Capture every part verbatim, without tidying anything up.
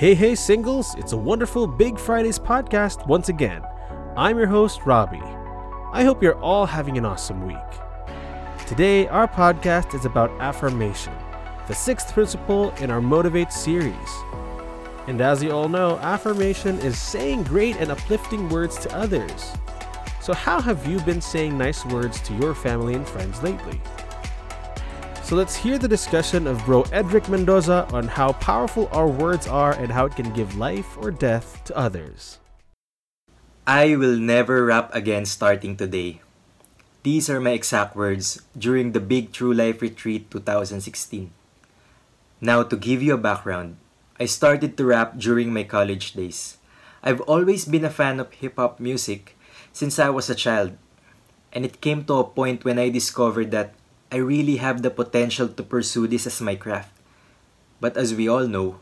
Hey, hey, singles, it's a wonderful Big Fridays podcast once again. I'm your host, Robbie. I hope you're all having an awesome week. Today, our podcast is about affirmation, the sixth principle in our Motivate series. And as you all know, affirmation is saying great and uplifting words to others. So how have you been saying nice words to your family and friends lately? So let's hear the discussion of Bro Edric Mendoza on how powerful our words are and how it can give life or death to others. I will never rap again starting today. These are my exact words during the Big True Life Retreat twenty sixteen. Now, to give you a background, I started to rap during my college days. I've always been a fan of hip-hop music since I was a child, and it came to a point when I discovered that I really have the potential to pursue this as my craft. But as we all know,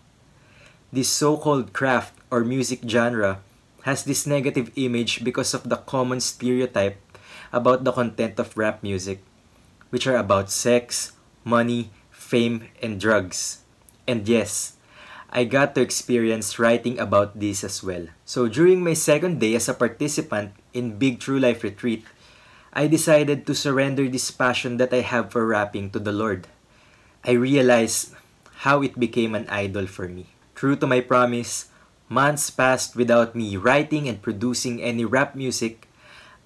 this so-called craft or music genre has this negative image because of the common stereotype about the content of rap music, which are about sex, money, fame, and drugs. And yes, I got to experience writing about this as well. So during my second day as a participant in Big True Life Retreat, I decided to surrender this passion that I have for rapping to the Lord. I realized how it became an idol for me. True to my promise, months passed without me writing and producing any rap music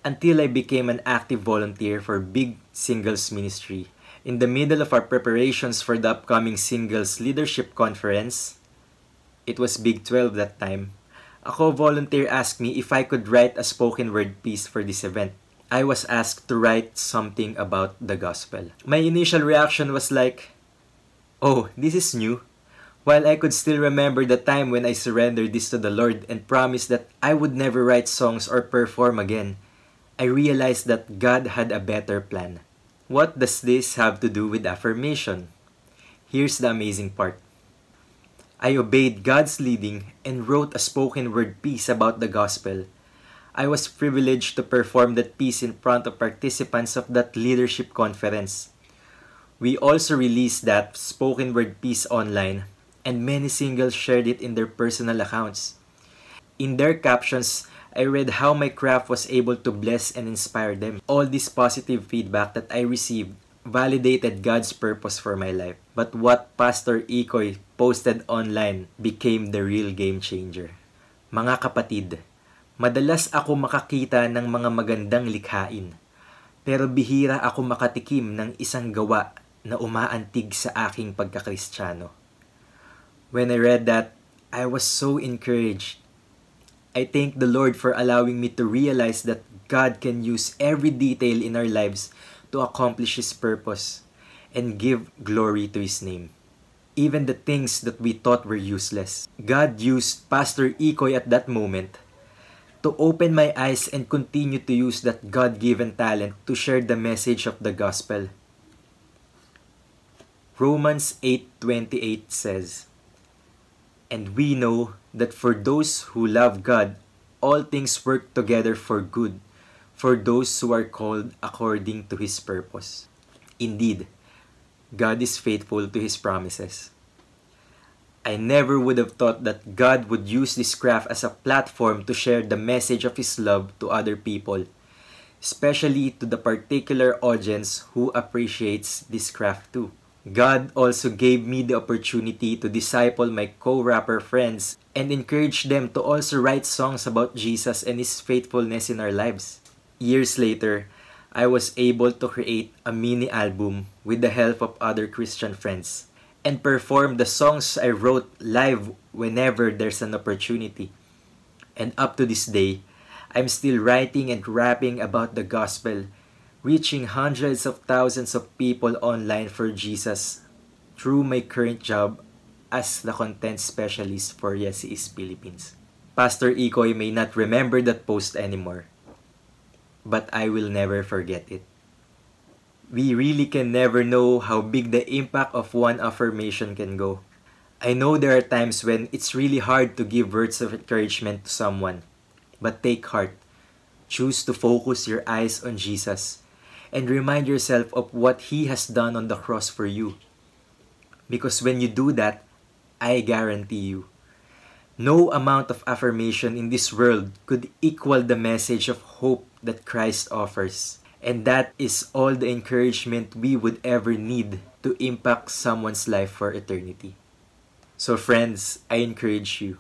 until I became an active volunteer for Big Singles Ministry. In the middle of our preparations for the upcoming Singles Leadership Conference, it was Big Twelve that time, a co-volunteer asked me if I could write a spoken word piece for this event. I was asked to write something about the gospel. My initial reaction was like, oh, this is new. While I could still remember the time when I surrendered this to the Lord and promised that I would never write songs or perform again, I realized that God had a better plan. What does this have to do with affirmation? Here's the amazing part. I obeyed God's leading and wrote a spoken word piece about the gospel. I was privileged to perform that piece in front of participants of that leadership conference. We also released that spoken word piece online, and many singles shared it in their personal accounts. In their captions, I read how my craft was able to bless and inspire them. All this positive feedback that I received validated God's purpose for my life. But what Pastor Ikoy posted online became the real game changer. Mga kapatid, madalas ako makakita ng mga magandang likhain, pero bihira ako makatikim ng isang gawa na umaantig sa aking pagkakristiyano. When I read that, I was so encouraged. I thank the Lord for allowing me to realize that God can use every detail in our lives to accomplish His purpose and give glory to His name. Even the things that we thought were useless. God used Pastor Ikoy at that moment to open my eyes and continue to use that God-given talent to share the message of the gospel. Romans eight twenty-eight says, "And we know that for those who love God, all things work together for good, for those who are called according to His purpose." Indeed, God is faithful to His promises. I never would have thought that God would use this craft as a platform to share the message of His love to other people, especially to the particular audience who appreciates this craft too. God also gave me the opportunity to disciple my co-rapper friends and encourage them to also write songs about Jesus and His faithfulness in our lives. Years later, I was able to create a mini album with the help of other Christian friends and perform the songs I wrote live whenever there's an opportunity. And up to this day, I'm still writing and rapping about the gospel, reaching hundreds of thousands of people online for Jesus through my current job as the content specialist for YESis Philippines. Pastor Ikoy may not remember that post anymore, but I will never forget it. We really can never know how big the impact of one affirmation can go. I know there are times when it's really hard to give words of encouragement to someone, but take heart. Choose to focus your eyes on Jesus and remind yourself of what He has done on the cross for you. Because when you do that, I guarantee you, No amount of affirmation in this world could equal the message of hope that Christ offers. And that is all the encouragement we would ever need to impact someone's life for eternity. So friends, I encourage you.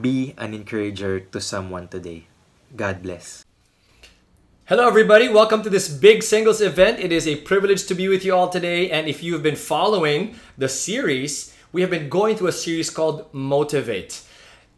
Be an encourager to someone today. God bless. Hello everybody, welcome to this Big Singles event. It is a privilege to be with you all today. And if you've been following the series, we have been going through a series called Motivate.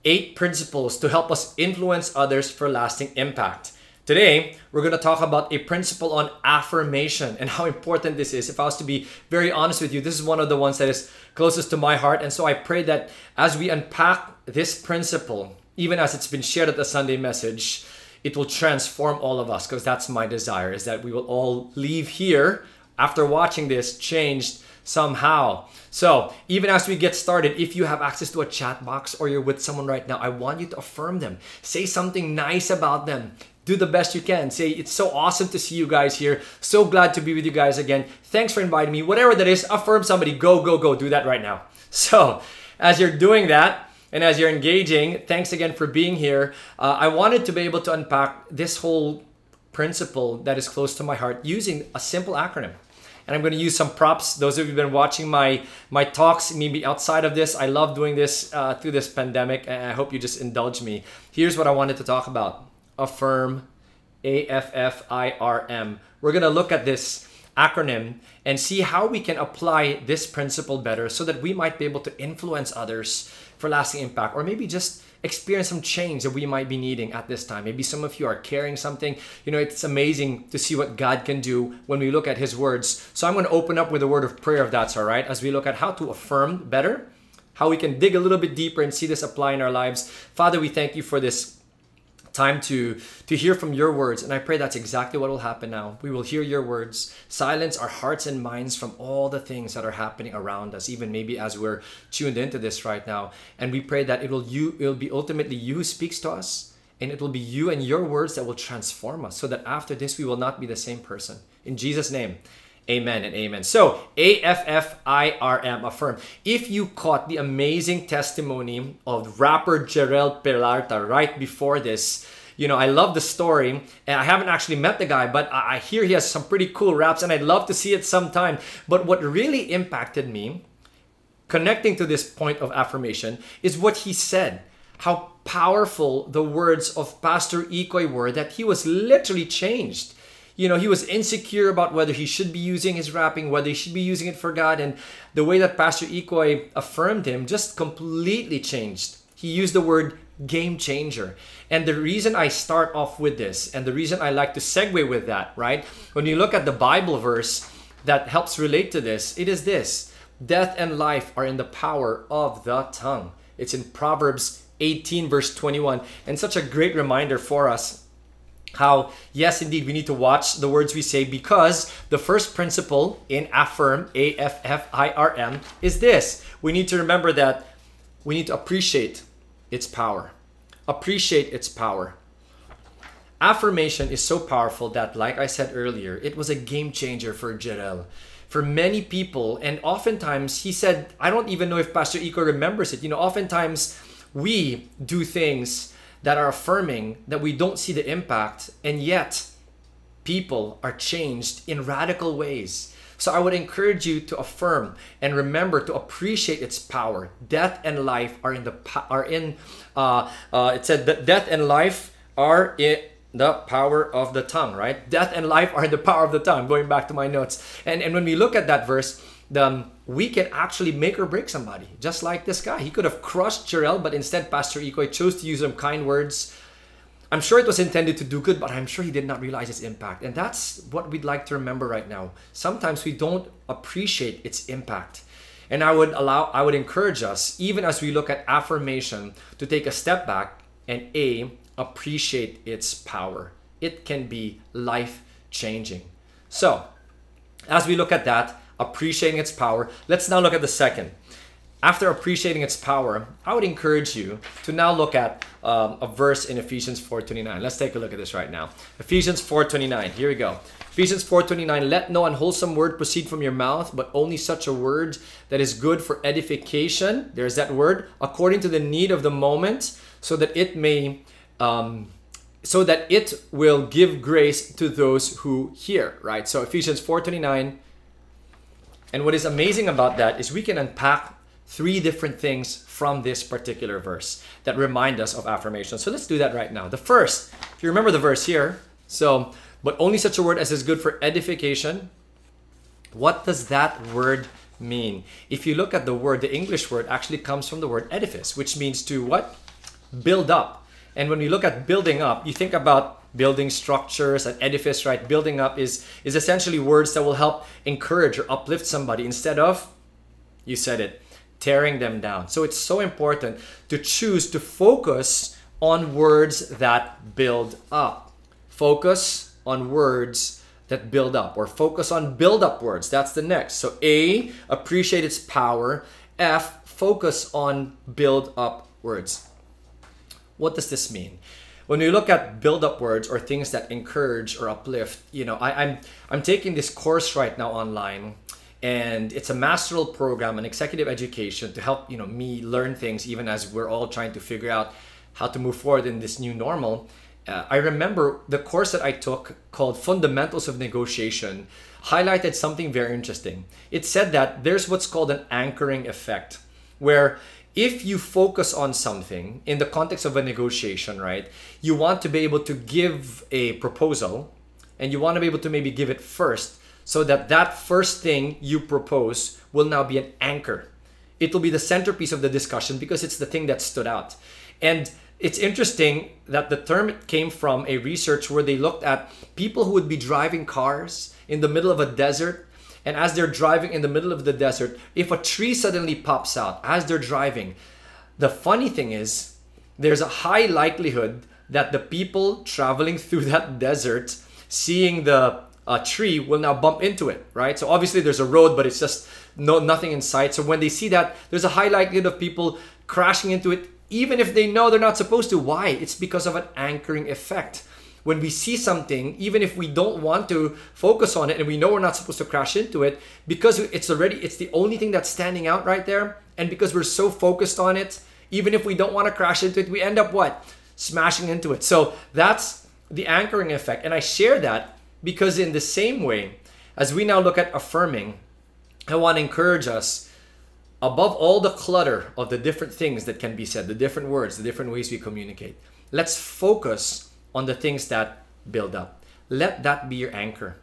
Eight principles to help us influence others for lasting impact. Today, we're going to talk about a principle on affirmation and how important this is. If I was to be very honest with you, this is one of the ones that is closest to my heart. And so I pray that as we unpack this principle, even as it's been shared at the Sunday message, it will transform all of us, because that's my desire, is that we will all leave here after watching this changed somehow. So even as we get started, if you have access to a chat box or you're with someone right now, I want you to affirm them. Say something nice about them. Do the best you can. Say, it's so awesome to see you guys here. So glad to be with you guys again. Thanks for inviting me. Whatever that is, affirm somebody. Go, go, go. Do that right now. So as you're doing that and as you're engaging, thanks again for being here. Uh, I wanted to be able to unpack this whole principle that is close to my heart using a simple acronym. And I'm going to use some props. Those of you who've been watching my my talks, maybe outside of this, I love doing this uh, through this pandemic. And I hope you just indulge me. Here's what I wanted to talk about. Affirm, A F F I R M. We're going to look at this acronym and see how we can apply this principle better so that we might be able to influence others for lasting impact, or maybe just experience some change that we might be needing at this time. Maybe some of you are carrying something. You know, it's amazing to see what God can do when we look at His words. So I'm going to open up with a word of prayer, if that's all right, as we look at how to affirm better, how we can dig a little bit deeper and see this apply in our lives. Father, we thank you for this time to to hear from your words, and I pray that's exactly what will happen now. We will hear your words, silence our hearts and minds from all the things that are happening around us, even maybe as we're tuned into this right now. And we pray that it will you it'll be ultimately you who speaks to us, and it will be you and your words that will transform us, so that after this we will not be the same person. In Jesus' name, amen and amen. So, A F F I R M, affirm. If you caught the amazing testimony of rapper Jerell Pellarta right before this, you know, I love the story, and I haven't actually met the guy, but I hear he has some pretty cool raps, and I'd love to see it sometime. But what really impacted me, connecting to this point of affirmation, is what he said. How powerful the words of Pastor Ikoy were, that he was literally changed. You know, he was insecure about whether he should be using his rapping, whether he should be using it for God. And the way that Pastor Ikoy affirmed him just completely changed. He used the word game changer. And the reason I start off with this, and the reason I like to segue with that, right? When you look at the Bible verse that helps relate to this, it is this. Death and life are in the power of the tongue. It's in Proverbs eighteen, verse twenty-one. And such a great reminder for us. How, yes, indeed, we need to watch the words we say, because the first principle in affirm, A F F I R M, is this. We need to remember that we need to appreciate its power. Appreciate its power. Affirmation is so powerful that, like I said earlier, it was a game changer for Jerell. For many people, and oftentimes, he said, I don't even know if Pastor Ikoy remembers it. You know, oftentimes, we do things that are affirming that we don't see the impact, and yet people are changed in radical ways. So I would encourage you to affirm and remember to appreciate its power. Death and life are in the are in. Uh, uh, it said that death and life are in the power of the tongue. Right? Death and life are in the power of the tongue. Going back to my notes, and and when we look at that verse, Um, we can actually make or break somebody, just like this guy. He could have crushed Jerell, but instead Pastor Ikoy chose to use some kind words. I'm sure it was intended to do good, but I'm sure he did not realize its impact. And that's what we'd like to remember right now. Sometimes we don't appreciate its impact. And I would allow, I would encourage us, even as we look at affirmation, to take a step back and A, appreciate its power. It can be life-changing. So, as we look at that, appreciating its power, let's now look at the second. After appreciating its power, I would encourage you to now look at um, a verse in Ephesians four twenty-nine. Let's take a look at this right now. Ephesians four twenty-nine. Here we go. Ephesians four twenty-nine. Let no unwholesome word proceed from your mouth, but only such a word that is good for edification. There's that word, according to the need of the moment, so that it may, um, so that it will give grace to those who hear. Right. So Ephesians four twenty-nine. And what is amazing about that is we can unpack three different things from this particular verse that remind us of affirmation. So let's do that right now. The first, if you remember the verse here, so, but only such a word as is good for edification. What does that word mean? If you look at the word, the English word actually comes from the word edifice, which means to what? Build up. And when you look at building up, you think about building structures, an edifice, right? Building up is, is essentially words that will help encourage or uplift somebody instead of, you said it, tearing them down. So it's so important to choose to focus on words that build up. Focus on words that build up, or focus on build up words. That's the next. So A, appreciate its power. F, focus on build up words. What does this mean? When we look at build up words or things that encourage or uplift, you know, I, I'm I'm taking this course right now online. And it's a master's program in executive education to help, you know, me learn things even as we're all trying to figure out how to move forward in this new normal. Uh, I remember the course that I took called Fundamentals of Negotiation highlighted something very interesting. It said that there's what's called an anchoring effect, where if you focus on something in the context of a negotiation, right, you want to be able to give a proposal and you want to be able to maybe give it first, so that that first thing you propose will now be an anchor. It will be the centerpiece of the discussion because it's the thing that stood out. And it's interesting that the term came from a research where they looked at people who would be driving cars in the middle of a desert. And as they're driving in the middle of the desert, if a tree suddenly pops out as they're driving, the funny thing is there's a high likelihood that the people traveling through that desert seeing the a tree will now bump into it, right? So obviously there's a road, but it's just no nothing in sight. So when they see that, there's a high likelihood of people crashing into it, even if they know they're not supposed to. Why? It's because of an anchoring effect. When we see something, even if we don't want to focus on it and we know we're not supposed to crash into it, because it's already, it's the only thing that's standing out right there. And because we're so focused on it, even if we don't want to crash into it, we end up what? Smashing into it. So that's the anchoring effect. And I share that because in the same way, as we now look at affirming, I want to encourage us, above all the clutter of the different things that can be said, the different words, the different ways we communicate, let's focus on the things that build up. Let that be your anchor.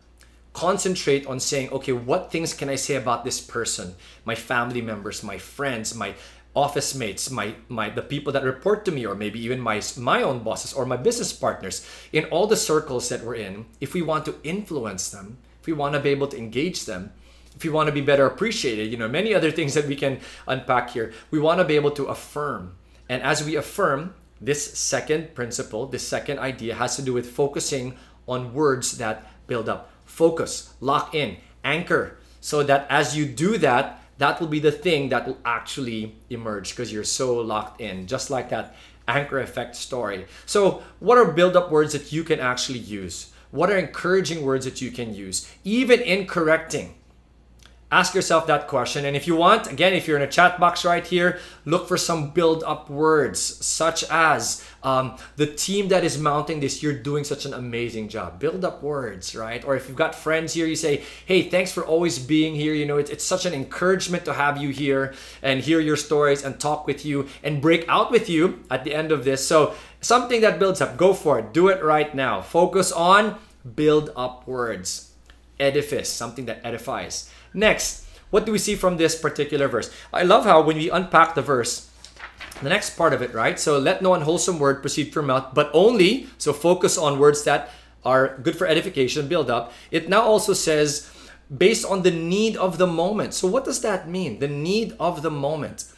Concentrate on saying, okay, what things can I say about this person? My family members, my friends, my office mates, my my the people that report to me, or maybe even my my own bosses or my business partners, in all the circles that we're in. If we want to influence them, if we want to be able to engage them, if we want to be better appreciated, you know, many other things that we can unpack here, we want to be able to affirm. And as we affirm, this second principle, this second idea has to do with focusing on words that build up. Focus, lock in, anchor, so that as you do that, that will be the thing that will actually emerge because you're so locked in, just like that anchor effect story. So what are build-up words that you can actually use? What are encouraging words that you can use, even in correcting? Ask yourself that question. And if you want, again, if you're in a chat box right here, look for some build-up words such as um, the team that is mounting this, you're doing such an amazing job. Build-up words, right? Or if you've got friends here, you say, hey, thanks for always being here. You know, it's, it's such an encouragement to have you here and hear your stories and talk with you and break out with you at the end of this. So something that builds up, go for it. Do it right now. Focus on build-up words. Edifice, something that edifies. Next, what do we see from this particular verse? I love how when we unpack the verse, the next part of it, right? So let no unwholesome word proceed from mouth, but only, so focus on words that are good for edification, build up. It now also says, based on the need of the moment. So what does that mean? The need of the moment.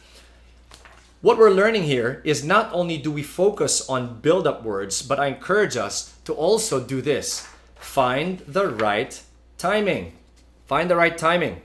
What we're learning here is not only do we focus on build up words, but I encourage us to also do this. Find the right timing. Find the right timing.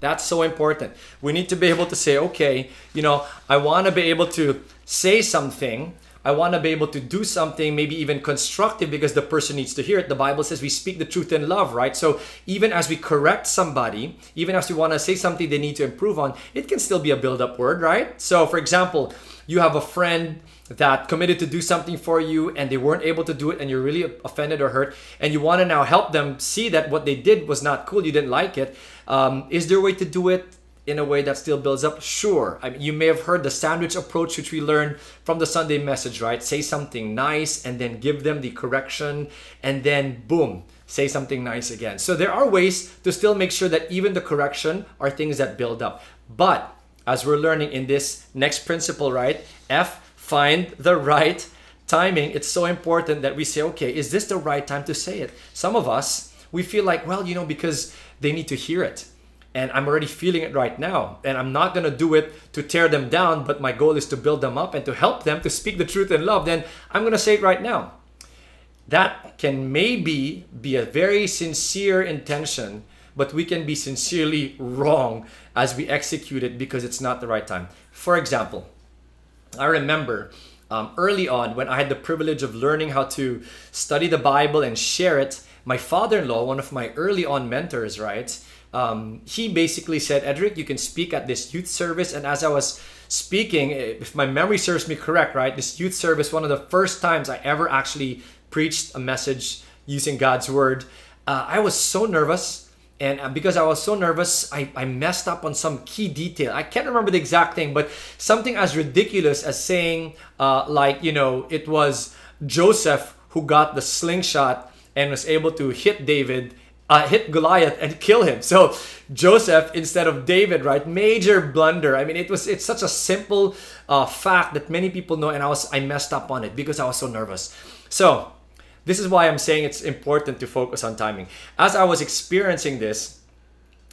That's so important. We need to be able to say, okay, you know, I want to be able to say something. I want to be able to do something, maybe even constructive, because the person needs to hear it. The Bible says we speak the truth in love, right? So even as we correct somebody, even as we want to say something they need to improve on, it can still be a build-up word, right? So for example, you have a friend that committed to do something for you and they weren't able to do it and you're really offended or hurt and you want to now help them see that what they did was not cool, you didn't like it. Um, is there a way to do it in a way that still builds up? Sure. I mean, you may have heard the sandwich approach, which we learned from the Sunday message, right? Say something nice and then give them the correction and then boom, say something nice again. So there are ways to still make sure that even the correction are things that build up. But as we're learning in this next principle, right? F, find the right timing. It's so important that we say, okay, is this the right time to say it? Some of us, we feel like, well, you know, because they need to hear it. And I'm already feeling it right now. And I'm not going to do it to tear them down, but my goal is to build them up and to help them to speak the truth in love. Then I'm going to say it right now. That can maybe be a very sincere intention, but we can be sincerely wrong as we execute it because it's not the right time. For example, I remember um, early on when I had the privilege of learning how to study the Bible and share it, my father-in-law, one of my early on mentors, right? Um, he basically said, Edric, you can speak at this youth service. And as I was speaking, if my memory serves me correct, right? This youth service, one of the first times I ever actually preached a message using God's word, uh, I was so nervous. And because I was so nervous, I, I messed up on some key detail. I can't remember the exact thing, but something as ridiculous as saying uh, like, you know, it was Joseph who got the slingshot and was able to hit David, uh, hit Goliath and kill him. So Joseph instead of David, right? Major blunder. I mean, it was it's such a simple uh, fact that many people know. And I was I messed up on it because I was so nervous. So this is why I'm saying it's important to focus on timing. As I was experiencing this,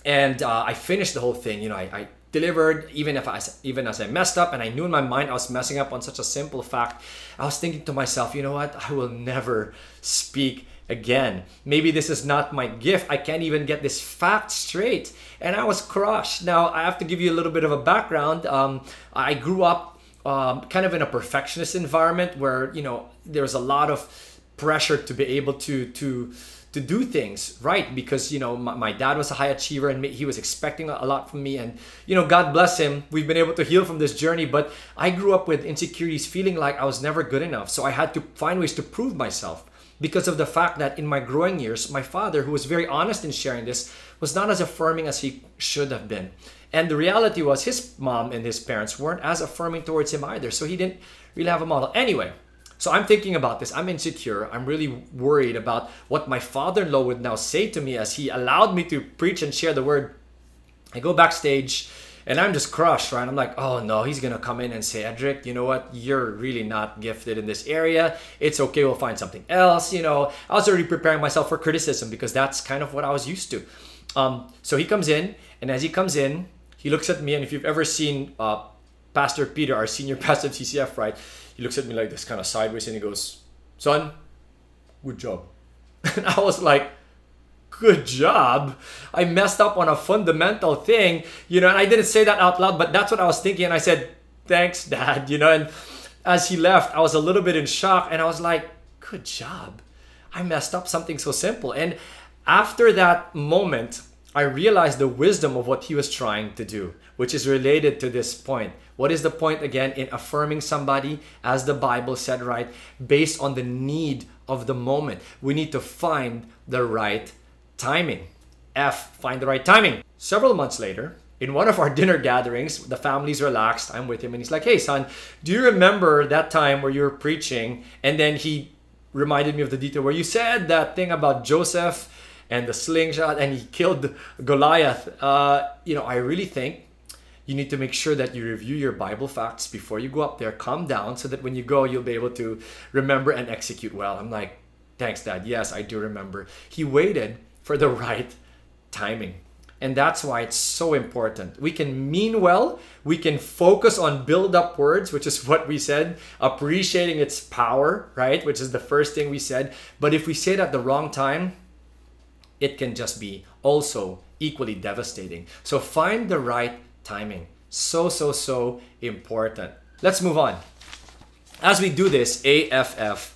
and uh, I finished the whole thing, you know, I, I delivered, even if I, even as I messed up, and I knew in my mind I was messing up on such a simple fact, I was thinking to myself, you know what, I will never speak again. Maybe this is not my gift. I can't even get this fact straight. And I was crushed. Now, I have to give you a little bit of a background. Um, I grew up um, kind of in a perfectionist environment where, you know, there was a lot of pressure to be able to to to do things right, because you know my, my dad was a high achiever and he was expecting a lot from me, and you know, God bless him, we've been able to heal from this journey. But I grew up with insecurities, feeling like I was never good enough, so I had to find ways to prove myself, because of the fact that in my growing years, my father, who was very honest in sharing this, was not as affirming as he should have been. And the reality was his mom and his parents weren't as affirming towards him either, so he didn't really have a model. Anyway, so I'm thinking about this. I'm insecure. I'm really worried about what my father-in-law would now say to me as he allowed me to preach and share the word. I go backstage and I'm just crushed, right? I'm like, oh no, he's going to come in and say, Edric, you know what? You're really not gifted in this area. It's okay. We'll find something else. You know, I was already preparing myself for criticism because that's kind of what I was used to. Um, so he comes in, and as he comes in, he looks at me. And if you've ever seen uh, Pastor Peter, our senior pastor of C C F, right? He looks at me like this, kind of sideways, and he goes, son, good job. And I was like, good job? I messed up on a fundamental thing, you know, and I didn't say that out loud, but that's what I was thinking. And I said, thanks, Dad, you know, and as he left, I was a little bit in shock, and I was like, good job. I messed up something so simple. And after that moment, I realized the wisdom of what he was trying to do, which is related to this point. What is the point again in affirming somebody, as the Bible said, right? Based on the need of the moment. We need to find the right timing. F, find the right timing. Several months later, in one of our dinner gatherings, the family's relaxed. I'm with him and he's like, hey son, do you remember that time where you were preaching? And then he reminded me of the detail where you said that thing about Joseph and the slingshot, and he killed Goliath. Uh, you know, I really think you need to make sure that you review your Bible facts before you go up there. Calm down so that when you go, you'll be able to remember and execute well. I'm like, thanks, Dad. Yes, I do remember. He waited for the right timing. And that's why it's so important. We can mean well. We can focus on build-up words, which is what we said, appreciating its power, right? Which is the first thing we said. But if we say it at the wrong time, it can just be also equally devastating. So find the right timing. So, so, so important. Let's move on. As we do this, A F F,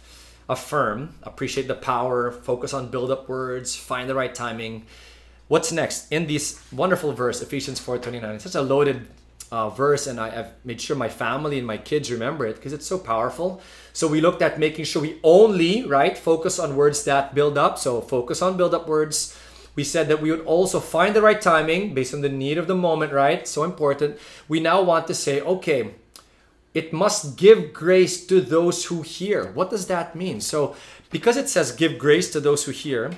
affirm, appreciate the power, focus on build-up words, find the right timing. What's next? In this wonderful verse, Ephesians four twenty-nine, it's such a loaded uh, verse, and I, I've made sure my family and my kids remember it because it's so powerful. So we looked at making sure we only, right, focus on words that build up. So focus on build-up words. We said that we would also find the right timing based on the need of the moment, right? So important. We now want to say, okay, it must give grace to those who hear. What does that mean? So because it says give grace to those who hear,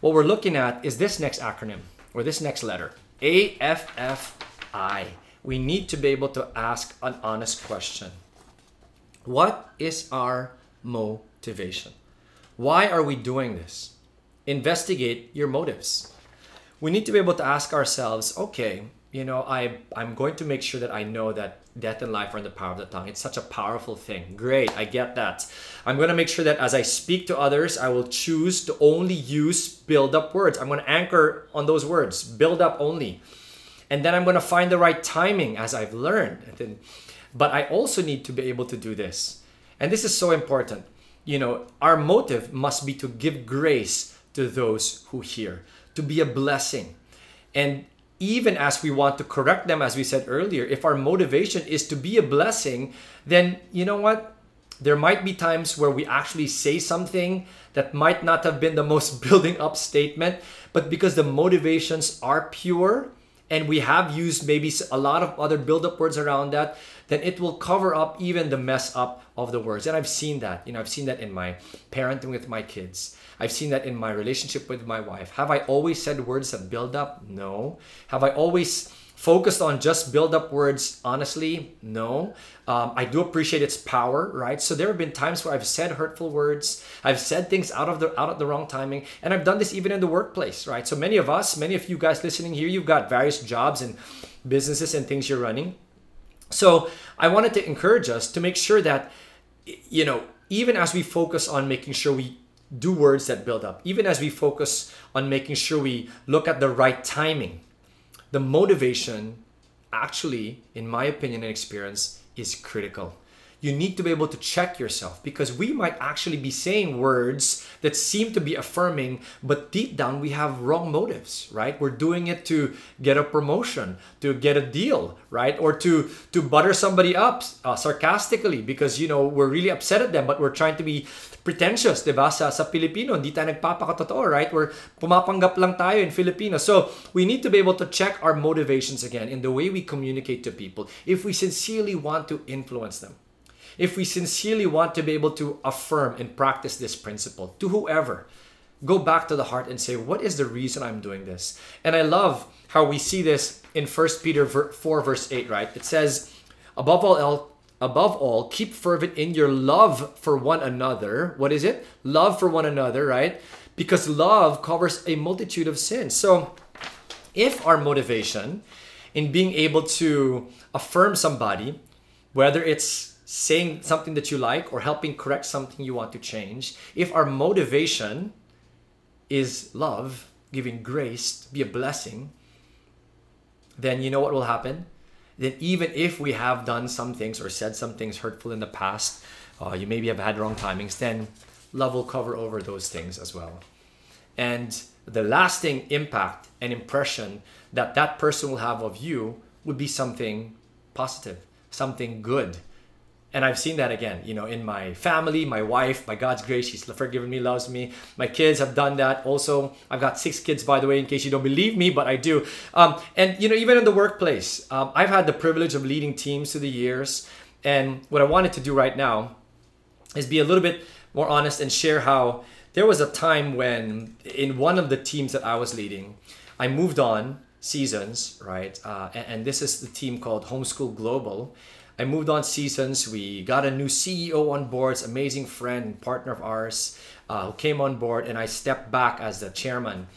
what we're looking at is this next acronym or this next letter, A F F I. We need to be able to ask an honest question. What is our motivation? Why are we doing this? Investigate your motives. We need to be able to ask ourselves, okay, you know, I, I'm going to make sure that I know that death and life are in the power of the tongue. It's such a powerful thing. Great, I get that. I'm going to make sure that as I speak to others, I will choose to only use build-up words. I'm going to anchor on those words, build-up only. And then I'm going to find the right timing as I've learned. But I also need to be able to do this. And this is so important. You know, our motive must be to give grace to those who hear, to be a blessing. And even as we want to correct them, as we said earlier, if our motivation is to be a blessing, then you know what? There might be times where we actually say something that might not have been the most building up statement, but because the motivations are pure and we have used maybe a lot of other build-up words around that, then it will cover up even the mess up of the words. And I've seen that. You know, I've seen that in my parenting with my kids. I've seen that in my relationship with my wife. Have I always said words that build up? No. Have I always focused on just build up words honestly? No. Um, I do appreciate its power, right? So there have been times where I've said hurtful words. I've said things out of the out of the wrong timing. And I've done this even in the workplace, right? So many of us, many of you guys listening here, you've got various jobs and businesses and things you're running. So I wanted to encourage us to make sure that, you know, even as we focus on making sure we do words that build up, even as we focus on making sure we look at the right timing, the motivation actually, in my opinion and experience, is critical. You need to be able to check yourself because we might actually be saying words that seem to be affirming, but deep down we have wrong motives, right? We're doing it to get a promotion, to get a deal, right? Or to, to butter somebody up uh, sarcastically because, you know, we're really upset at them, but we're trying to be pretentious, diba? Sa, sa Pilipino, hindi tayo nagpapakatotoo, right? We're pumapanggap lang tayo in Filipino. So we need to be able to check our motivations again in the way we communicate to people if we sincerely want to influence them. If we sincerely want to be able to affirm and practice this principle to whoever, go back to the heart and say, what is the reason I'm doing this? And I love how we see this in First Peter four, verse eight, right? It says, above all, else, above all, keep fervent in your love for one another. What is it? Love for one another, right? Because love covers a multitude of sins. So if our motivation in being able to affirm somebody, whether it's saying something that you like or helping correct something you want to change, if our motivation is love, giving grace, be a blessing, then you know what will happen? Then even if we have done some things or said some things hurtful in the past, uh, you maybe have had wrong timings, then love will cover over those things as well. And the lasting impact and impression that that person will have of you would be something positive, something good. And I've seen that again, you know, in my family, my wife, by God's grace, she's forgiven me, loves me. My kids have done that also. I've got six kids, by the way, in case you don't believe me, but I do. Um, and, you know, even in the workplace, um, I've had the privilege of leading teams through the years. And what I wanted to do right now is be a little bit more honest and share how there was a time when in one of the teams that I was leading, I moved on seasons, right? Uh, and, and this is the team called Homeschool Global. I moved on seasons. We got a new C E O on board, amazing friend and partner of ours uh, who came on board, and I stepped back as the chairman.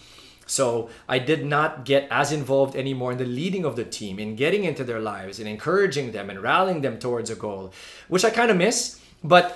So I did not get as involved anymore in the leading of the team, in getting into their lives and encouraging them and rallying them towards a goal, which I kind of miss. But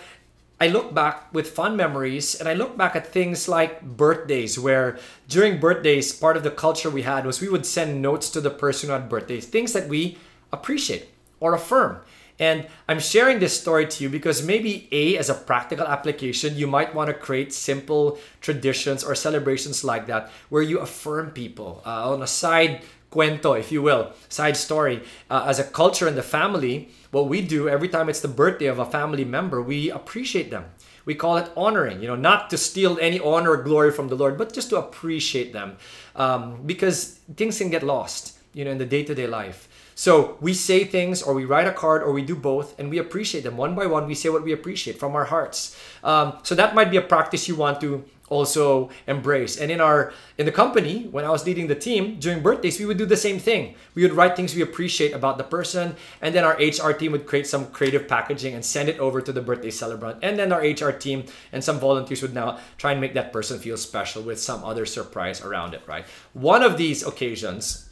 I look back with fond memories, and I look back at things like birthdays, where during birthdays, part of the culture we had was we would send notes to the person who had birthdays, things that we appreciate or affirm. And I'm sharing this story to you because maybe A, as a practical application, you might want to create simple traditions or celebrations like that where you affirm people. Uh, on a side cuento, if you will, side story, uh, as a culture in the family, what we do every time it's the birthday of a family member, we appreciate them. We call it honoring, you know, not to steal any honor or glory from the Lord, but just to appreciate them, um, because things can get lost, you know, in the day-to-day life. So we say things, or we write a card, or we do both, and we appreciate them. One by one, we say what we appreciate from our hearts. Um, so that might be a practice you want to also embrace. And in our in the company, when I was leading the team, during birthdays, we would do the same thing. We would write things we appreciate about the person, and then our H R team would create some creative packaging and send it over to the birthday celebrant. And then our H R team and some volunteers would now try and make that person feel special with some other surprise around it, right? One of these occasions,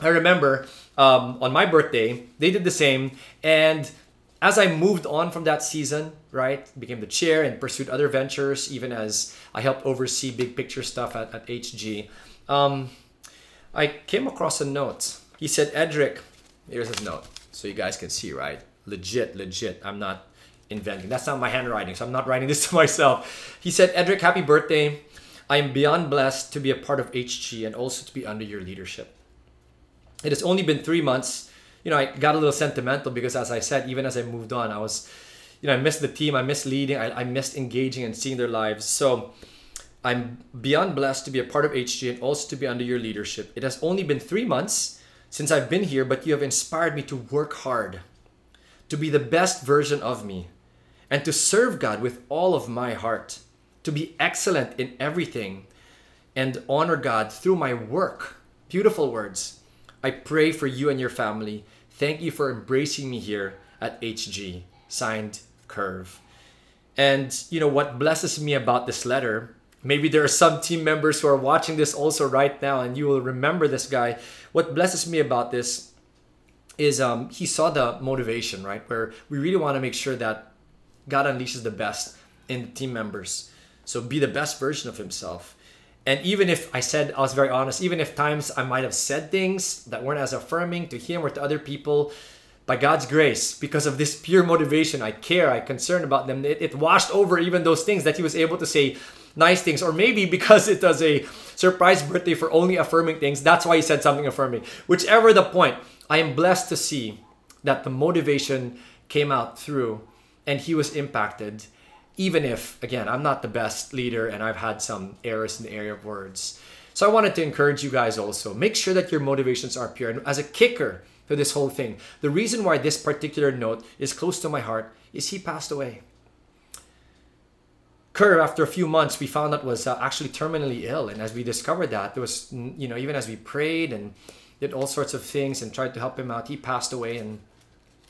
I remember um, on my birthday, they did the same. And as I moved on from that season, right, became the chair and pursued other ventures, even as I helped oversee big picture stuff at, at H G, um, I came across a note. He said, Edric, here's his note. So you guys can see, right? Legit, legit. I'm not inventing. That's not my handwriting, so I'm not writing this to myself. He said, Edric, happy birthday. I am beyond blessed to be a part of H G and also to be under your leadership. It has only been three months. You know, I got a little sentimental because, as I said, even as I moved on, I was, you know, I missed the team. I missed leading. I, I missed engaging and seeing their lives. So I'm beyond blessed to be a part of H G and also to be under your leadership. It has only been three months since I've been here, but you have inspired me to work hard, to be the best version of me, and to serve God with all of my heart, to be excellent in everything and honor God through my work. Beautiful words. I pray for you and your family. Thank you for embracing me here at H G. Signed, Curve. And you know what blesses me about this letter? Maybe there are some team members who are watching this also right now, and you will remember this guy. What blesses me about this is um, he saw the motivation, right? Where we really want to make sure that God unleashes the best in the team members. So be the best version of himself. And even if I said, I was very honest, even if times I might have said things that weren't as affirming to him or to other people, by God's grace, because of this pure motivation, I care, I concern about them, it, it washed over even those things that he was able to say nice things. Or maybe because it was a surprise birthday for only affirming things, that's why he said something affirming. Whichever the point, I am blessed to see that the motivation came out through and he was impacted. Even if, again, I'm not the best leader and I've had some errors in the area of words. So I wanted to encourage you guys also. Make sure that your motivations are pure. And as a kicker to this whole thing, the reason why this particular note is close to my heart is he passed away. Curve, after a few months, we found out was uh, actually terminally ill. And as we discovered that, there was, you know, even as we prayed and did all sorts of things and tried to help him out, he passed away. And,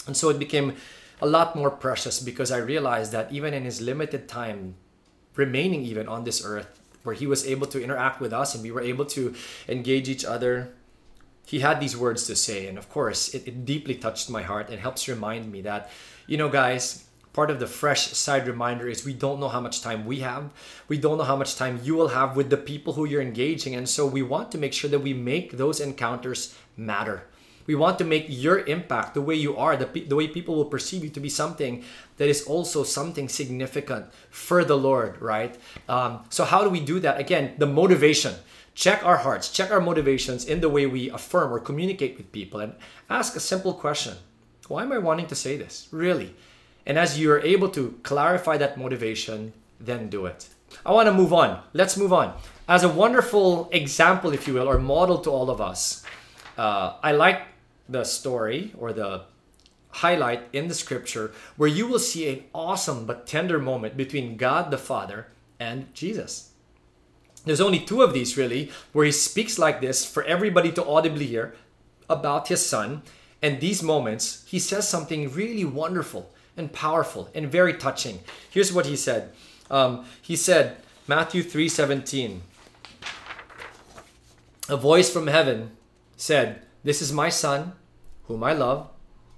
and so it became a lot more precious because I realized that even in his limited time remaining even on this earth, where he was able to interact with us and we were able to engage each other, he had these words to say. And of course, it, it deeply touched my heart and helps remind me that, you know, guys, part of the fresh side reminder is we don't know how much time we have. We don't know how much time you will have with the people who you're engaging. And so we want to make sure that we make those encounters matter. We want to make your impact, the way you are, the, pe- the way people will perceive you, to be something that is also something significant for the Lord, right? Um, so how do we do that? Again, the motivation. Check our hearts. Check our motivations in the way we affirm or communicate with people and ask a simple question. Why am I wanting to say this? Really? And as you're able to clarify that motivation, then do it. I want to move on. Let's move on. As a wonderful example, if you will, or model to all of us, uh, I like the story or the highlight in the scripture where you will see an awesome but tender moment between God the Father and Jesus. There's only two of these really where he speaks like this for everybody to audibly hear about his son. And these moments, he says something really wonderful and powerful and very touching. Here's what he said. Um, he said, Matthew three seventeen, a voice from heaven said, "This is my son, whom I love,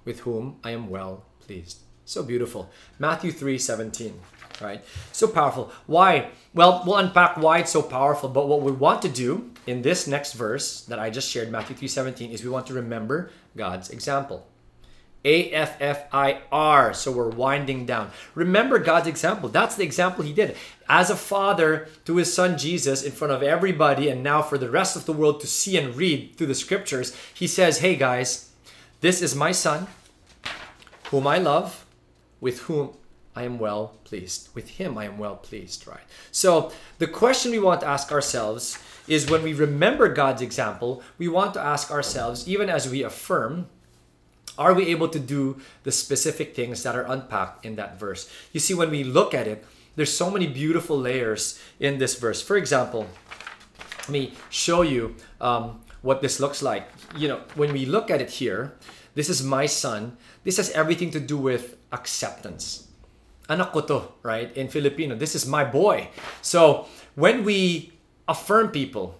with whom I am well pleased." So beautiful. Matthew three seventeen, right? So powerful. Why? Well, we'll unpack why it's so powerful, but what we want to do in this next verse that I just shared, Matthew three seventeen, is we want to remember God's example. A F F I R. So we're winding down. Remember God's example. That's the example he did as a father to his son Jesus in front of everybody, and now for the rest of the world to see and read through the scriptures. He says, hey guys, this is my son whom I love, with whom I am well pleased. With him I am well pleased, right? So the question we want to ask ourselves is, when we remember God's example, we want to ask ourselves, even as we affirm, are we able to do the specific things that are unpacked in that verse? You see, when we look at it, there's so many beautiful layers in this verse. For example, let me show you um, what this looks like. You know, when we look at it here, this is my son. This has everything to do with acceptance. Anak ko to, right? In Filipino, this is my boy. So when we affirm people,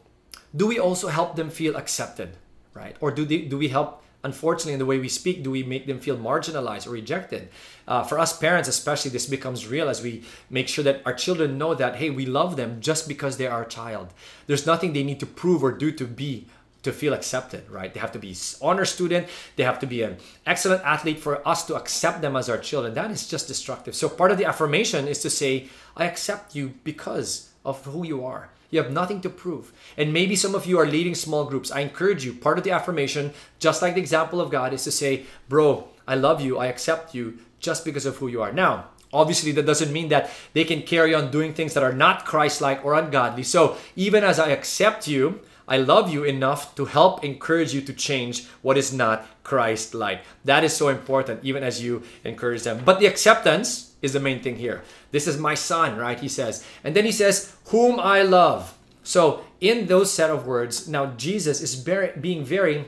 do we also help them feel accepted, right? Or do, they, do we help... Unfortunately, in the way we speak, do we make them feel marginalized or rejected? Uh, for us parents especially, this becomes real as we make sure that our children know that, hey, we love them just because they are a child. There's nothing they need to prove or do to be, to feel accepted, right? They have to be an honor student. They have to be an excellent athlete for us to accept them as our children. That is just destructive. So part of the affirmation is to say, I accept you because of who you are. You have nothing to prove. And maybe some of you are leading small groups. I encourage you, part of the affirmation, just like the example of God, is to say, bro, I love you. I accept you just because of who you are. Now, obviously, that doesn't mean that they can carry on doing things that are not Christ-like or ungodly. So even as I accept you, I love you enough to help encourage you to change what is not Christ-like. That is so important, even as you encourage them. But the acceptance is the main thing here. This is my son, right? He says. And then he says, whom I love. So in those set of words, now Jesus is very, being very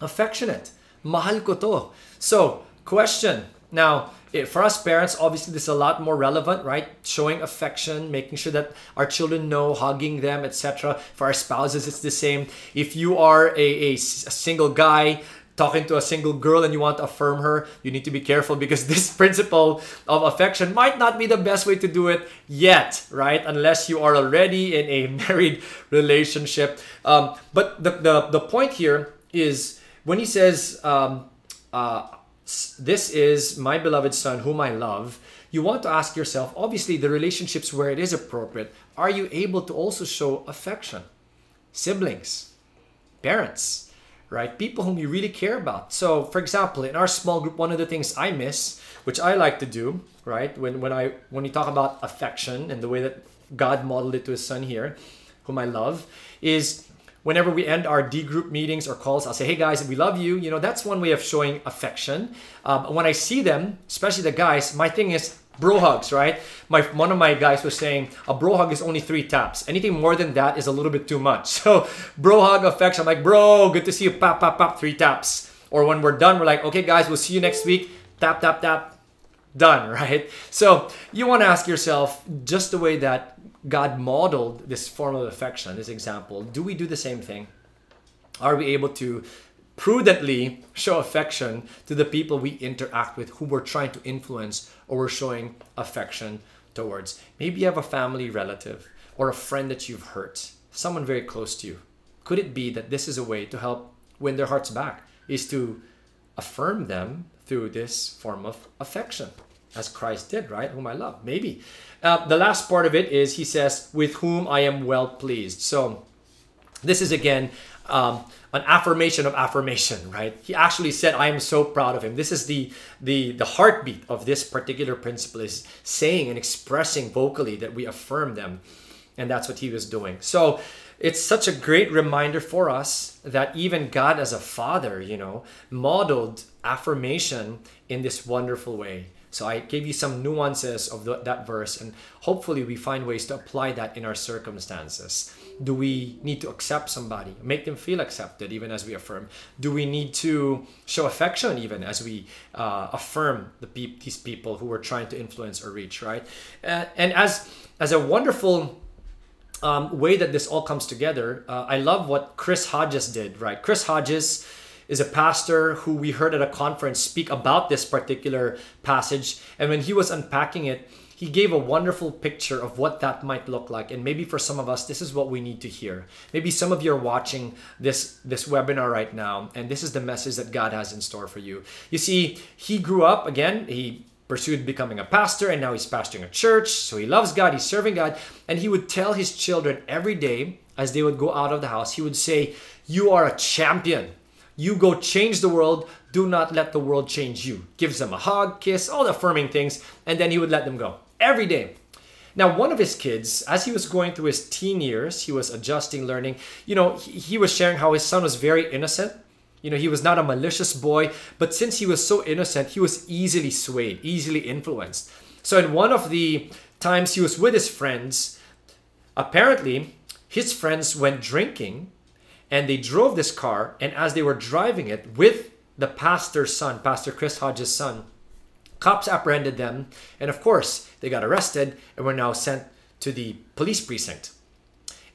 affectionate. Mahal ko to. So question. Now, for us parents, obviously this is a lot more relevant, right? Showing affection, making sure that our children know, hugging them, et cetera. For our spouses, it's the same. If you are a, a, a single guy, talking to a single girl and you want to affirm her, you need to be careful because this principle of affection might not be the best way to do it yet, right? Unless you are already in a married relationship. Um, but the, the, the point here is when he says, um, uh, this is my beloved son whom I love, you want to ask yourself, obviously the relationships where it is appropriate, are you able to also show affection? Siblings, parents, right? People whom you really care about. So, for example, in our small group, one of the things I miss, which I like to do, right? When when I when we talk about affection and the way that God modeled it to his son here, whom I love, is whenever we end our D group meetings or calls, I'll say, hey guys, we love you. You know, that's one way of showing affection. Um, when I see them, especially the guys, my thing is bro hugs, right? My one of my guys was saying a bro hug is only three taps. Anything more than that is a little bit too much. So bro hug affection. I'm like, bro, good to see you. Pop, pop, pop, three taps. Or when we're done, we're like, okay, guys, we'll see you next week. Tap, tap, tap. Done, right? So you want to ask yourself, just the way that God modeled this form of affection, this example, do we do the same thing? Are we able to prudently show affection to the people we interact with, who we're trying to influence or we're showing affection towards? Maybe you have a family relative or a friend that you've hurt, someone very close to you. Could it be that this is a way to help win their hearts back, is to affirm them through this form of affection as Christ did, right? Whom I love, maybe. Uh, the last part of it is he says, with whom I am well pleased. So this is again, um, an affirmation of affirmation, right? He actually said, I am so proud of him. This is the, the, the heartbeat of this particular principle, is saying and expressing vocally that we affirm them. And that's what he was doing. So it's such a great reminder for us that even God as a father, you know, modeled affirmation in this wonderful way. So I gave you some nuances of the, that verse, and hopefully we find ways to apply that in our circumstances. Do we need to accept somebody, make them feel accepted even as we affirm? Do we need to show affection even as we uh, affirm the pe- these people who we're trying to influence or reach, right? Uh, and as, as a wonderful um, way that this all comes together, uh, I love what Chris Hodges did, right? Chris Hodges is a pastor who we heard at a conference speak about this particular passage. And when he was unpacking it, he gave a wonderful picture of what that might look like. And maybe for some of us, this is what we need to hear. Maybe some of you are watching this, this webinar right now, and this is the message that God has in store for you. You see, he grew up, again, he pursued becoming a pastor, and now he's pastoring a church. So he loves God, he's serving God. And he would tell his children every day as they would go out of the house, he would say, "You are a champion. You go change the world. Do not let the world change you." Gives them a hug, kiss, all the affirming things. And then he would let them go. Every day. Now, one of his kids, as he was going through his teen years, he was adjusting, learning. You know, he, he was sharing how his son was very innocent. You know, he was not a malicious boy, but since he was so innocent, he was easily swayed, easily influenced. So in one of the times he was with his friends, apparently his friends went drinking and they drove this car. And as they were driving it with the pastor's son, Pastor Chris Hodges' son, cops apprehended them, and of course they got arrested and were now sent to the police precinct.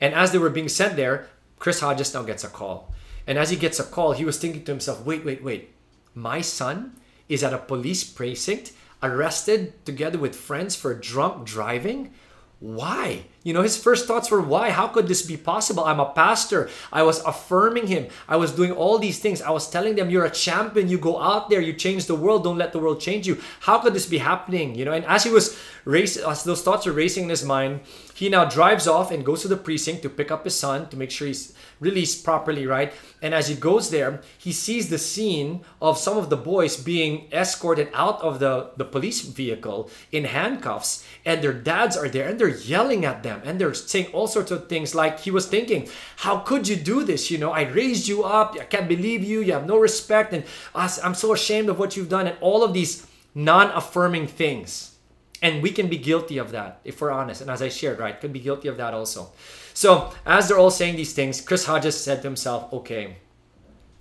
And as they were being sent there, Chris Hodges now gets a call. And as he gets a call, he was thinking to himself, wait, wait, wait. My son is at a police precinct, arrested together with friends for drunk driving? Why? You know, his first thoughts were, why? How could this be possible? I'm a pastor. I was affirming him. I was doing all these things. I was telling them, you're a champion. You go out there. You change the world. Don't let the world change you. How could this be happening? You know, and as he was racing, as those thoughts were racing in his mind, he now drives off and goes to the precinct to pick up his son to make sure he's released properly, right? And as he goes there, he sees the scene of some of the boys being escorted out of the, the police vehicle in handcuffs, and their dads are there and they're yelling at them. Them. And they're saying all sorts of things, like he was thinking, how could you do this? You know, I raised you up. I can't believe you. You have no respect. And I'm so ashamed of what you've done. And all of these non-affirming things. And we can be guilty of that if we're honest. And as I shared, right, can be guilty of that also. So as they're all saying these things, Chris Hodges said to himself, okay,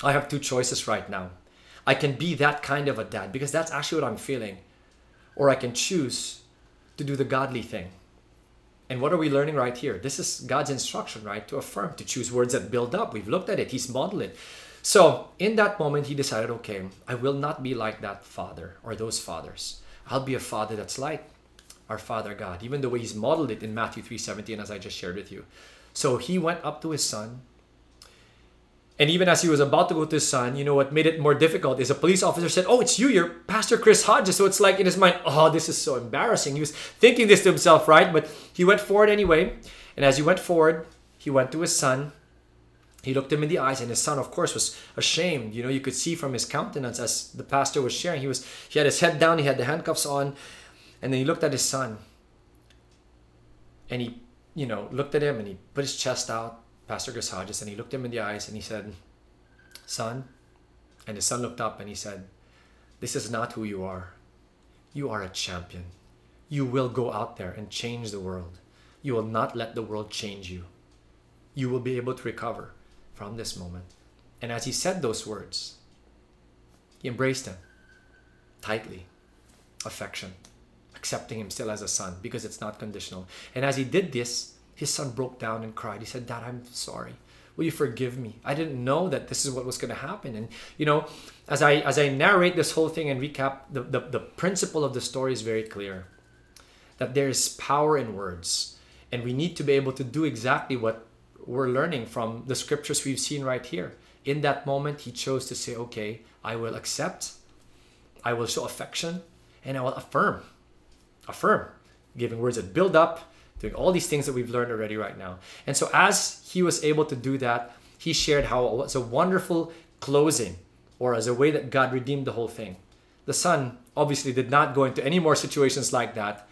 I have two choices right now. I can be that kind of a dad, because that's actually what I'm feeling. Or I can choose to do the godly thing. And what are we learning right here? This is God's instruction, right? To affirm, to choose words that build up. We've looked at it. He's modeled it. So in that moment, he decided, okay, I will not be like that father or those fathers. I'll be a father that's like our Father God, even the way he's modeled it in Matthew three seventeen, as I just shared with you. So he went up to his son. And even as he was about to go to his son, you know, what made it more difficult is a police officer said, oh, it's you, you're Pastor Chris Hodges. So it's like in his mind, oh, this is so embarrassing. He was thinking this to himself, right? But he went forward anyway. And as he went forward, he went to his son. He looked him in the eyes, and his son, of course, was ashamed. You know, you could see from his countenance as the pastor was sharing. He was, he had his head down, he had the handcuffs on. And then he looked at his son. And he, you know, looked at him and he put his chest out. Pastor Chris Hodges, and he looked him in the eyes and he said, son, and his son looked up and he said, this is not who you are. You are a champion. You will go out there and change the world. You will not let the world change you. You will be able to recover from this moment. And as he said those words, he embraced him tightly, affection, accepting him still as a son because it's not conditional. And as he did this, his son broke down and cried. He said, Dad, I'm sorry. Will you forgive me? I didn't know that this is what was going to happen. And, you know, as I as I narrate this whole thing and recap, the, the, the principle of the story is very clear. That there is power in words. And we need to be able to do exactly what we're learning from the scriptures we've seen right here. In that moment, he chose to say, okay, I will accept. I will show affection. And I will affirm. Affirm. Giving words that build up. Doing all these things that we've learned already right now. And so as he was able to do that, he shared how it was a wonderful closing, or as a way that God redeemed the whole thing. The son obviously did not go into any more situations like that.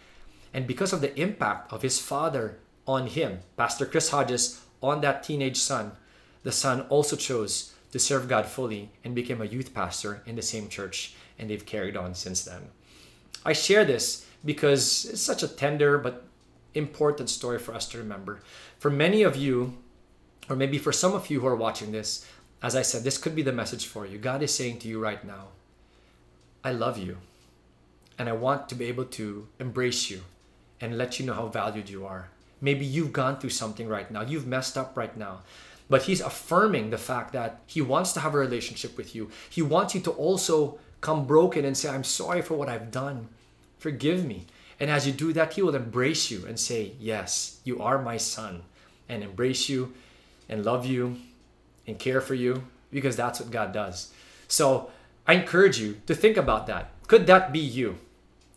And because of the impact of his father on him, Pastor Chris Hodges, on that teenage son, the son also chose to serve God fully and became a youth pastor in the same church. And they've carried on since then. I share this because it's such a tender but important story for us to remember. For many of you, or maybe for some of you who are watching this, as I said, this could be the message for you. God is saying to you right now, I love you, and I want to be able to embrace you and let you know how valued you are. Maybe you've gone through something right now. You've messed up right now. But he's affirming the fact that he wants to have a relationship with you. He wants you to also come broken and say, I'm sorry for what I've done. Forgive me. And as you do that, he will embrace you and say, yes, you are my son. And embrace you and love you and care for you, because that's what God does. So I encourage you to think about that. Could that be you?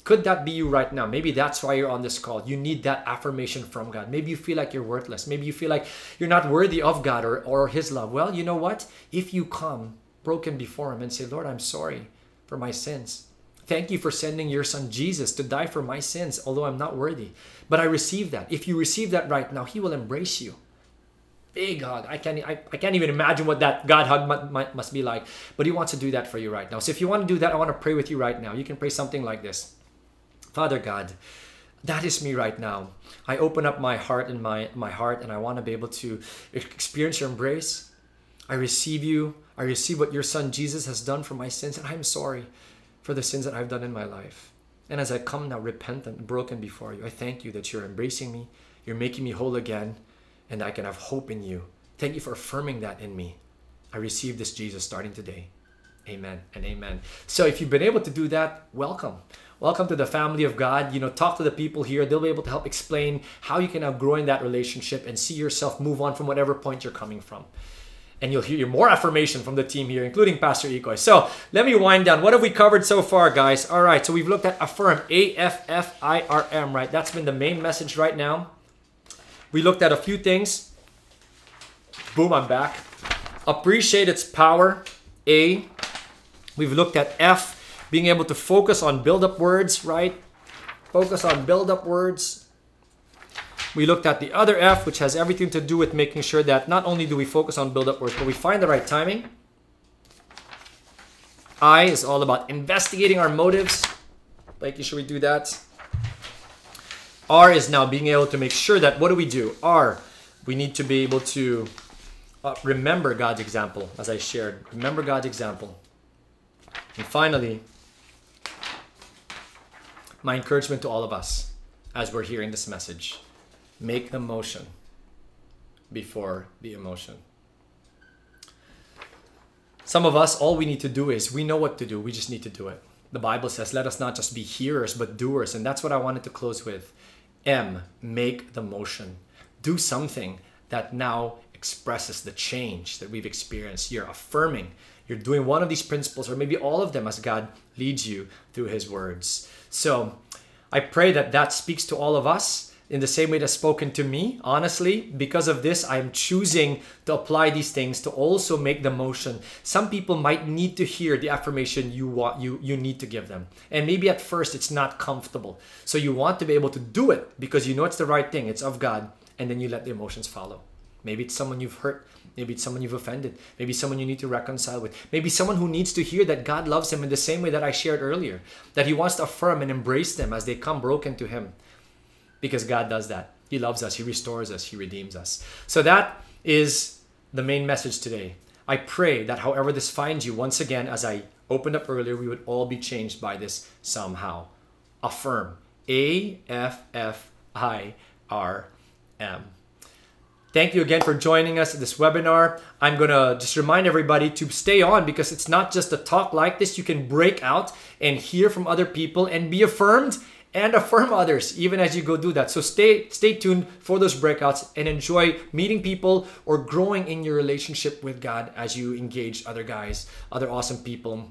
Could that be you right now? Maybe that's why you're on this call. You need that affirmation from God. Maybe you feel like you're worthless. Maybe you feel like you're not worthy of God or, or His love. Well, you know what? If you come broken before Him and say, Lord, I'm sorry for my sins. Thank you for sending your son Jesus to die for my sins, although I'm not worthy. But I receive that. If you receive that right now, He will embrace you. Big hug. I can't, I, I can't even imagine what that God hug must, must be like. But He wants to do that for you right now. So if you want to do that, I want to pray with you right now. You can pray something like this. Father God, that is me right now. I open up my heart and my, my heart and I want to be able to experience your embrace. I receive you. I receive what your son Jesus has done for my sins, and I'm sorry for the sins that I've done in my life. And as I come now repentant and broken before you, I thank you that you're embracing me. You're making me whole again, and I can have hope in you. Thank you for affirming that in me. I receive this Jesus starting today. Amen and amen. So if you've been able to do that, welcome. Welcome to the family of God. You know, talk to the people here. They'll be able to help explain how you can outgrow in that relationship and see yourself move on from whatever point you're coming from. And you'll hear more affirmation from the team here, including Pastor Ikoy. So let me wind down. What have we covered so far, guys? All right, so we've looked at affirm, A F F I R M, right? That's been the main message right now. We looked at a few things. Boom, I'm back. Appreciate its power, A. We've looked at F, being able to focus on build-up words, right? Focus on build-up words. We looked at the other F, which has everything to do with making sure that not only do we focus on build-up words, but we find the right timing. I is all about investigating our motives. Like, should we do that? R is now being able to make sure that, what do we do? R, we need to be able to uh, remember God's example, as I shared. Remember God's example. And finally, my encouragement to all of us as we're hearing this message, make the motion before the emotion. Some of us, all we need to do is, we know what to do, we just need to do it. The Bible says, let us not just be hearers, but doers. And that's what I wanted to close with. M, make the motion. Do something that now expresses the change that we've experienced. You're affirming. You're doing one of these principles, or maybe all of them, as God leads you through His words. So I pray that that speaks to all of us in the same way that's spoken to me. Honestly, because of this, I'm choosing to apply these things to also make the motion. Some people might need to hear the affirmation you want, you, you need to give them. And maybe at first it's not comfortable. So you want to be able to do it because you know it's the right thing. It's of God. And then you let the emotions follow. Maybe it's someone you've hurt. Maybe it's someone you've offended. Maybe someone you need to reconcile with. Maybe someone who needs to hear that God loves him in the same way that I shared earlier. That He wants to affirm and embrace them as they come broken to Him. Because God does that. He loves us. He restores us. He redeems us. So that is the main message today. I pray that however this finds you, once again, as I opened up earlier, we would all be changed by this somehow. Affirm. A F F I R M. Thank you again for joining us at this webinar. I'm going to just remind everybody to stay on because it's not just a talk like this. You can break out and hear from other people and be affirmed and affirm others even as you go do that. So stay stay tuned for those breakouts and enjoy meeting people or growing in your relationship with God as you engage other guys, other awesome people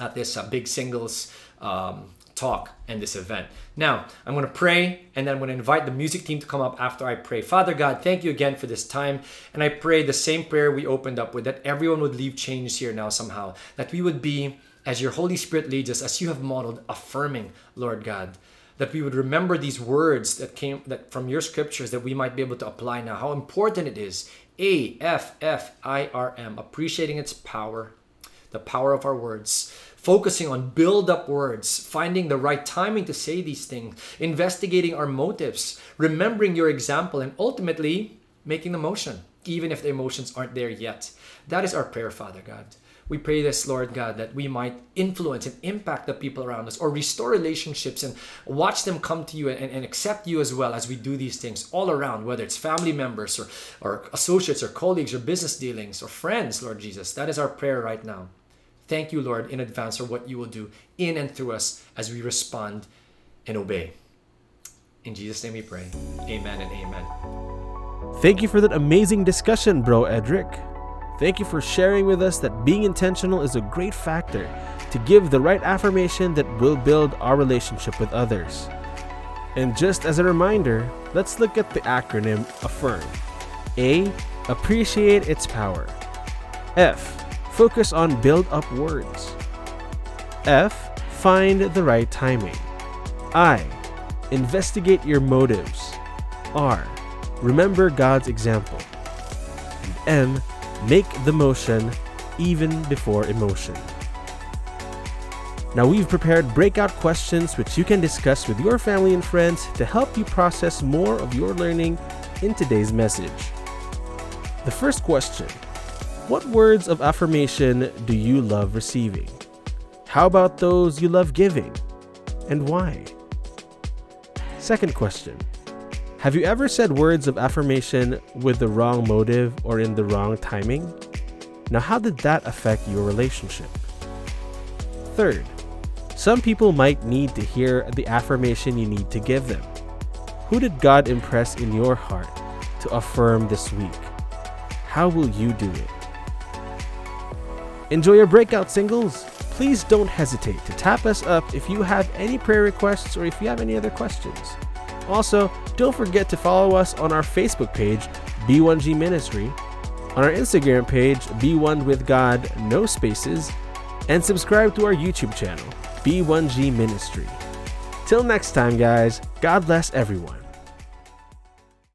at this uh, Big Singles um talk and this event. Now, I'm going to pray and then I'm going to invite the music team to come up after I pray. Father God, thank you again for this time. And I pray the same prayer we opened up with, that everyone would leave changed here now somehow. That we would be, as your Holy Spirit leads us, as you have modeled, affirming, Lord God. That we would remember these words that came that from your scriptures that we might be able to apply now. How important it is. A F F I R M, appreciating its power, the power of our words. Focusing on build-up words, finding the right timing to say these things, investigating our motives, remembering your example, and ultimately making the motion, even if the emotions aren't there yet. That is our prayer, Father God. we pray this, Lord God, that we might influence and impact the people around us, or restore relationships and watch them come to you and, and accept you as well as we do these things all around, whether it's family members or, or associates or colleagues or business dealings or friends, Lord Jesus. That is our prayer right now. Thank you, Lord, in advance for what you will do in and through us as we respond and obey. In Jesus' name we pray. Amen and amen. Thank you for that amazing discussion, Bro Edric. Thank you for sharing with us that being intentional is a great factor to give the right affirmation that will build our relationship with others. And just as a reminder, let's look at the acronym AFFIRM. A, appreciate its power. F, focus on build-up words. F, find the right timing. I, investigate your motives. R, remember God's example. And M, make the motion even before emotion. Now we've prepared breakout questions which you can discuss with your family and friends to help you process more of your learning in today's message. The first question, what words of affirmation do you love receiving? How about those you love giving? And why? Second question, have you ever said words of affirmation with the wrong motive or in the wrong timing? Now, how did that affect your relationship? Third, some people might need to hear the affirmation you need to give them. Who did God impress in your heart to affirm this week? How will you do it? Enjoy your breakout, singles. Please don't hesitate to tap us up if you have any prayer requests or if you have any other questions. Also, don't forget to follow us on our Facebook page, B one G Ministry, on our Instagram page, B one with God, no spaces, and subscribe to our YouTube channel, B one G Ministry. Till next time, guys, God bless everyone.